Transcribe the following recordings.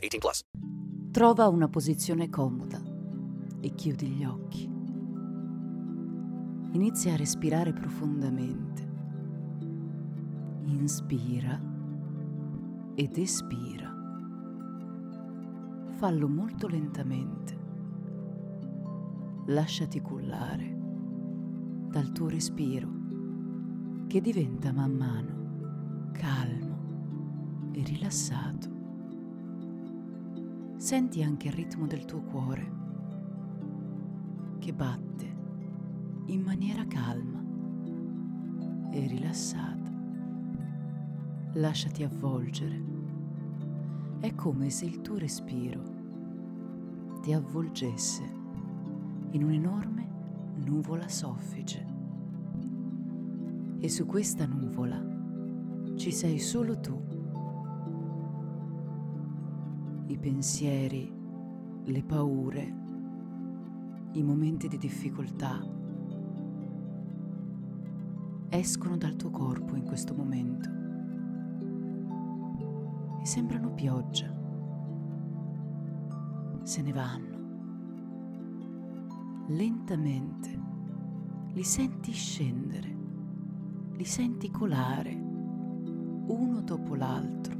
18+. Trova una posizione comoda e chiudi gli occhi. Inizia a respirare profondamente. Inspira ed espira. Fallo molto lentamente. Lasciati cullare dal tuo respiro che diventa man mano calmo e rilassato. Senti anche il ritmo del tuo cuore che batte in maniera calma e rilassata. Lasciati avvolgere. È come se il tuo respiro ti avvolgesse in un'enorme nuvola soffice. E su questa nuvola ci sei solo tu. I pensieri, le paure, i momenti di difficoltà escono dal tuo corpo in questo momento e sembrano pioggia. Se ne vanno. Lentamente li senti scendere, li senti colare uno dopo l'altro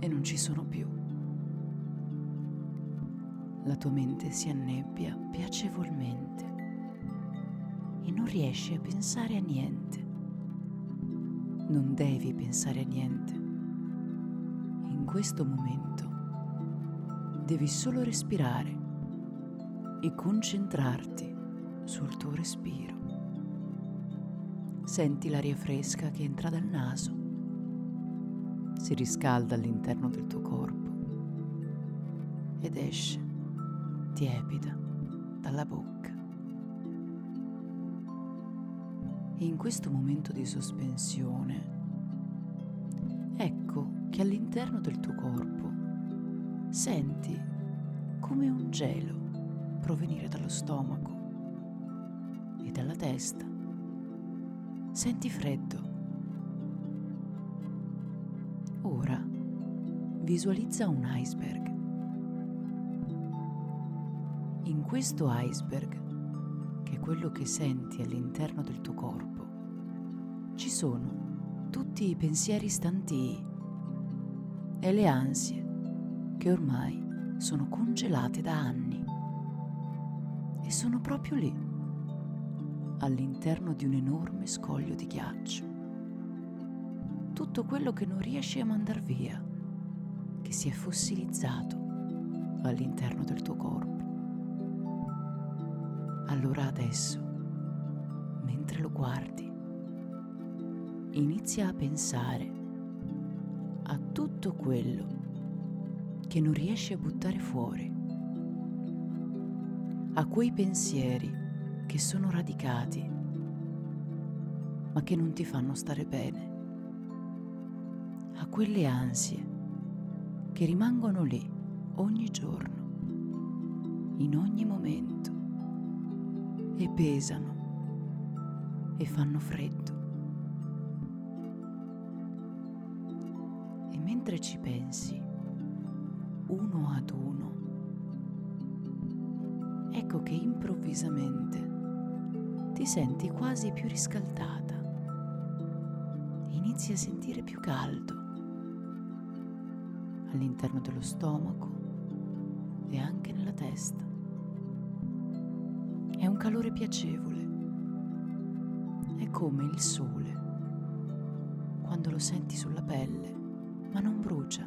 e non ci sono più. La tua mente si annebbia piacevolmente e non riesci a pensare a niente. Non devi pensare a niente. In questo momento devi solo respirare e concentrarti sul tuo respiro. Senti l'aria fresca che entra dal naso, si riscalda all'interno del tuo corpo ed esce tiepida dalla bocca. E in questo momento di sospensione ecco che all'interno del tuo corpo senti come un gelo provenire dallo stomaco e dalla testa. Senti freddo. Ora visualizza un iceberg. In questo iceberg, che è quello che senti all'interno del tuo corpo, ci sono tutti i pensieri stantii e le ansie che ormai sono congelate da anni. E sono proprio lì, all'interno di un enorme scoglio di ghiaccio. Tutto quello che non riesci a mandar via, che si è fossilizzato all'interno del tuo corpo. Allora adesso, mentre lo guardi, inizia a pensare a tutto quello che non riesci a buttare fuori, a quei pensieri che sono radicati, ma che non ti fanno stare bene, a quelle ansie che rimangono lì ogni giorno, in ogni momento, e pesano e fanno freddo. E mentre ci pensi, uno ad uno, ecco che improvvisamente ti senti quasi più riscaldata. Inizi a sentire più caldo all'interno dello stomaco e anche nella testa. È un calore piacevole. È come il sole quando lo senti sulla pelle, ma non brucia.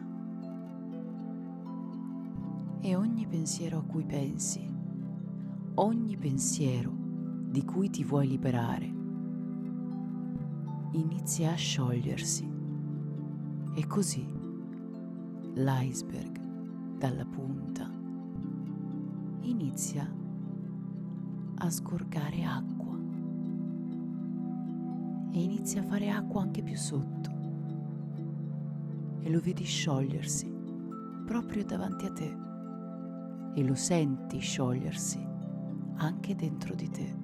E ogni pensiero a cui pensi, ogni pensiero di cui ti vuoi liberare, inizia a sciogliersi e così l'iceberg dalla punta, inizia a scorcare acqua e inizia a fare acqua anche più sotto, e lo vedi sciogliersi proprio davanti a te e lo senti sciogliersi anche dentro di te.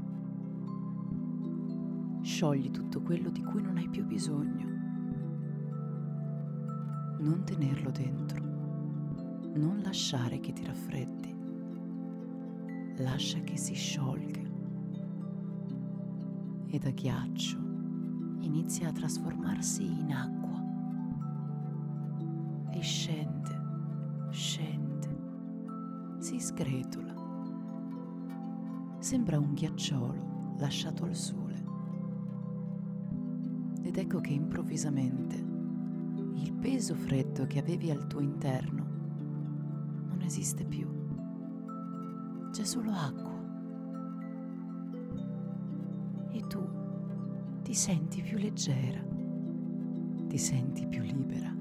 Sciogli tutto quello di cui non hai più bisogno. Non tenerlo dentro, non lasciare che ti raffreddi, lascia che si sciolga, e da ghiaccio inizia a trasformarsi in acqua e scende, si sgretola, sembra un ghiacciolo lasciato al sole. Ed ecco che improvvisamente il peso freddo che avevi al tuo interno non esiste più, c'è solo acqua, e tu ti senti più leggera, ti senti più libera,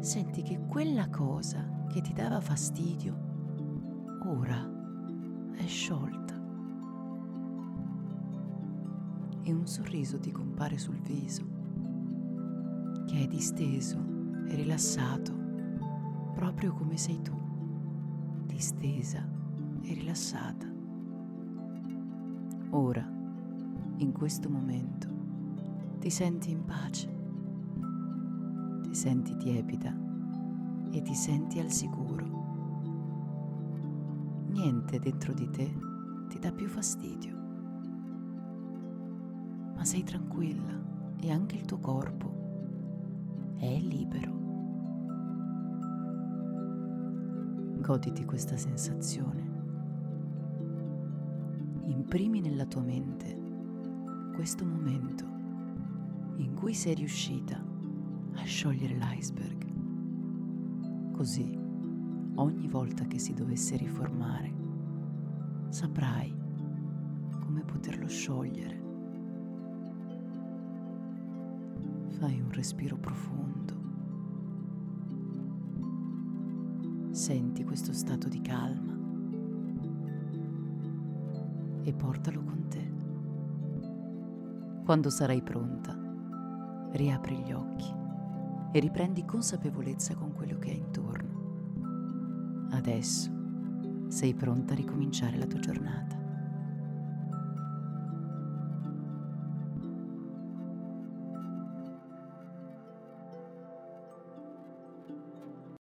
senti che quella cosa che ti dava fastidio ora è sciolta, e un sorriso ti compare sul viso, che è disteso e rilassato, proprio come sei tu, distesa e rilassata. Ora, in questo momento, ti senti in pace, ti senti tiepida e ti senti al sicuro. Niente dentro di te ti dà più fastidio, ma sei tranquilla e anche il tuo corpo è libero. Goditi questa sensazione. Imprimi nella tua mente questo momento in cui sei riuscita a sciogliere l'iceberg. Così, ogni volta che si dovesse riformare, saprai come poterlo sciogliere. Fai un respiro profondo, senti questo stato di calma e portalo con te. Quando sarai pronta, riapri gli occhi e riprendi consapevolezza con quello che è intorno. Adesso sei pronta a ricominciare la tua giornata.